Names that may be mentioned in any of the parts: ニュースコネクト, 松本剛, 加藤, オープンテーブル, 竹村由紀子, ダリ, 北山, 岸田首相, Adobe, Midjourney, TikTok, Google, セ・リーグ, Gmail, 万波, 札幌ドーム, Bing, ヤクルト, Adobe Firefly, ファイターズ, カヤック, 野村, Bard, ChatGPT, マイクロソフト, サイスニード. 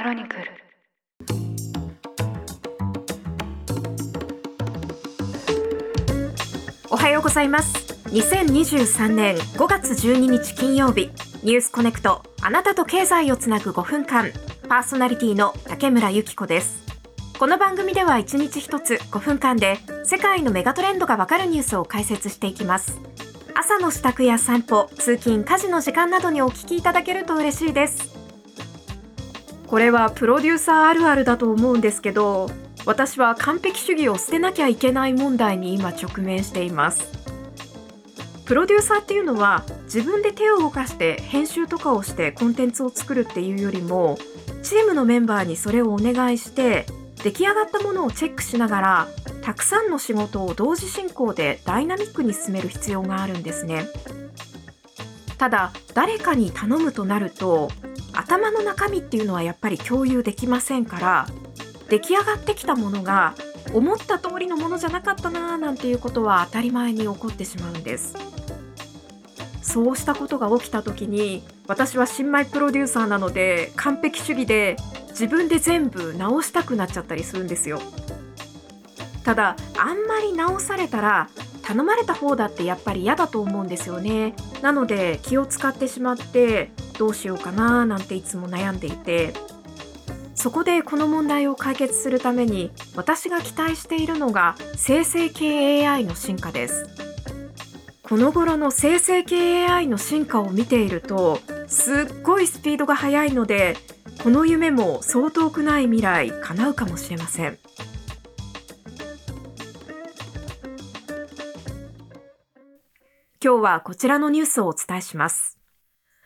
クロニクル。おはようございます。2023年5月12日金曜日、ニュースコネクト、あなたと経済をつなぐ5分間。パーソナリティの竹村由紀子です。この番組では1日1つ5分間で世界のメガトレンドがわかるニュースを解説していきます。朝の支度や散歩、通勤、家事の時間などにお聞きいただけると嬉しいです。これはプロデューサーあるあるだと思うんですけど、私は完璧主義を捨てなきゃいけない問題に今直面しています。プロデューサーっていうのは自分で手を動かして編集とかをしてコンテンツを作るっていうよりも、チームのメンバーにそれをお願いして出来上がったものをチェックしながらたくさんの仕事を同時進行でダイナミックに進める必要があるんですね。ただ誰かに頼むとなると頭の中身っていうのはやっぱり共有できませんから、出来上がってきたものが思った通りのものじゃなかったななんていうことは当たり前に起こってしまうんです。そうしたことが起きた時に、私は新米プロデューサーなので完璧主義で自分で全部直したくなっちゃったりするんですよ。ただあんまり直されたら頼まれた方だってやっぱり嫌だと思うんですよね。なので気を使ってしまってどうしようかななんていつも悩んでいて、そこでこの問題を解決するために私が期待しているのが生成系 AI の進化です。この頃の生成系 AI の進化を見ているとすっごいスピードが速いので、この夢もそう遠くない未来叶うかもしれません。今日はこちらのニュースをお伝えします。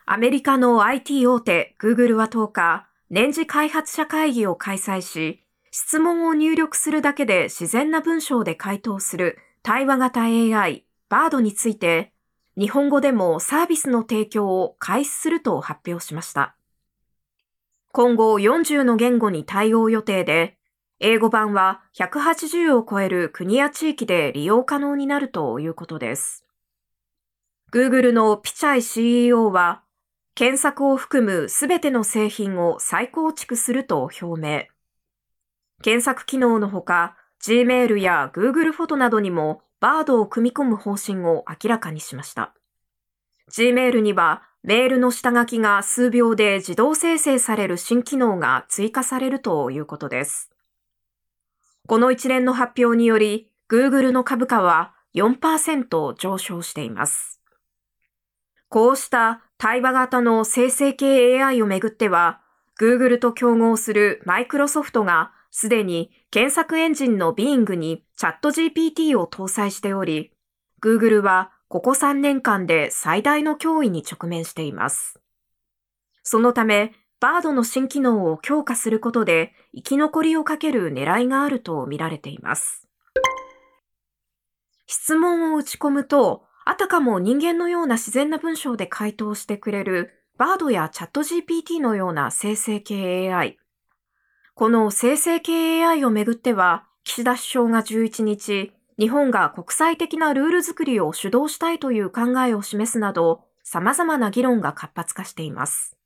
アメリカの IT 大手 Google は10日、年次開発者会議を開催し、質問を入力するだけで自然な文章で回答する対話型 AI、Bard について、日本語でもサービスの提供を開始すると発表しました。今後40の言語に対応予定で、英語版は180を超える国や地域で利用可能になるということです。Google のピチャイ CEO は、検索を含むすべての製品を再構築すると表明。検索機能のほか、Gmail や Google フォトなどにも Bard を組み込む方針を明らかにしました。Gmail には、メールの下書きが数秒で自動生成される新機能が追加されるということです。この一連の発表により、Google の株価は 4% 上昇しています。こうした対話型の生成系 AI をめぐっては、Google と競合するマイクロソフトがすでに検索エンジンの Bing に ChatGPT を搭載しており、Google はここ3年間で最大の脅威に直面しています。そのため、Bard の新機能を強化することで生き残りをかける狙いがあると見られています。質問を打ち込むと、あたかも人間のような自然な文章で回答してくれる Bard や ChatGPT のような生成系 AI。この生成系 AI をめぐっては、岸田首相が11日、日本が国際的なルール作りを主導したいという考えを示すなど、様々な議論が活発化しています。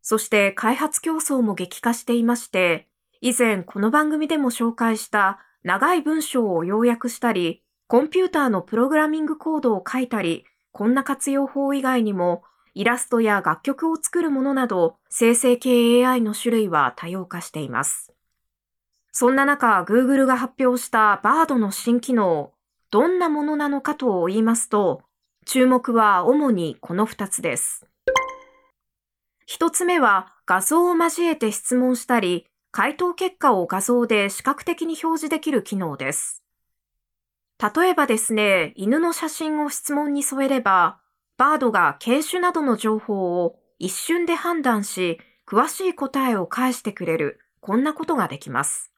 そして開発競争も激化していまして、以前この番組でも紹介した長い文章を要約したり、コンピューターのプログラミングコードを書いたり、こんな活用法以外にも、イラストや楽曲を作るものなど、生成系 AI の種類は多様化しています。そんな中、Google が発表した Bard の新機能、どんなものなのかと言いますと、注目は主にこの2つです。1つ目は、画像を交えて質問したり、回答結果を画像で視覚的に表示できる機能です。例えばですね、犬の写真を質問に添えれば、Bard が犬種などの情報を一瞬で判断し、詳しい答えを返してくれる、こんなことができます。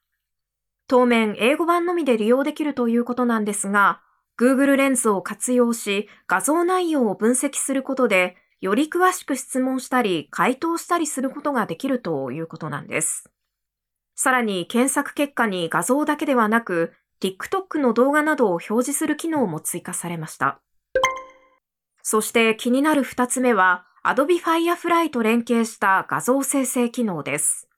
当面、英語版のみで利用できるということなんですが、Google レンズを活用し、画像内容を分析することで、より詳しく質問したり、回答したりすることができるということなんです。さらに、検索結果に画像だけではなく、TikTok の動画などを表示する機能も追加されました。そして気になる2つ目は、Adobe Firefly と連携した画像生成機能です。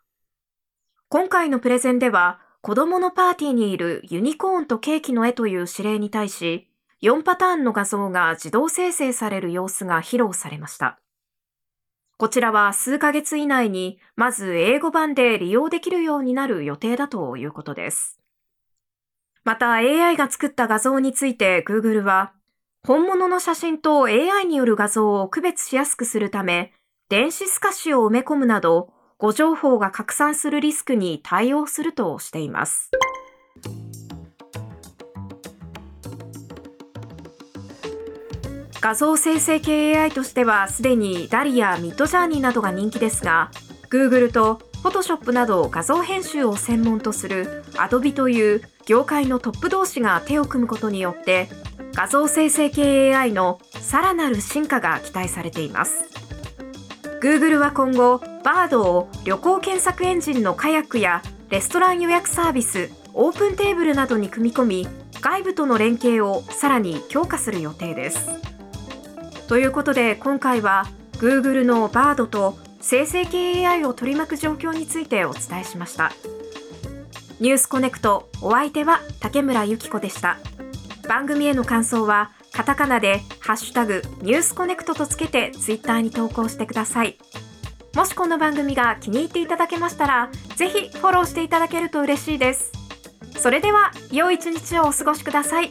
今回のプレゼンでは、子供のパーティーにいるユニコーンとケーキの絵という指令に対し、4パターンの画像が自動生成される様子が披露されました。こちらは数ヶ月以内に、まず英語版で利用できるようになる予定だということです。また AI が作った画像について Google は、本物の写真と AI による画像を区別しやすくするため、電子透かしを埋め込むなど、誤情報が拡散するリスクに対応するとしています。画像生成系 AI としてはすでにダリやMidjourneyなどが人気ですが、Google と Photoshop など画像編集を専門とする Adobe という業界のトップ同士が手を組むことによって、画像生成系 AI のさらなる進化が期待されています。Google は今後、バードを旅行検索エンジンのカヤックやレストラン予約サービス、オープンテーブルなどに組み込み、外部との連携をさらに強化する予定です。ということで今回は Google のバードと生成系 AI を取り巻く状況についてお伝えしました。ニュースコネクト、お相手は竹村由紀子でした。番組への感想はカタカナでハッシュタグニュースコネクトとつけてツイッターに投稿してください。もしこの番組が気に入っていただけましたら、ぜひフォローしていただけると嬉しいです。それでは、良い一日をお過ごしください。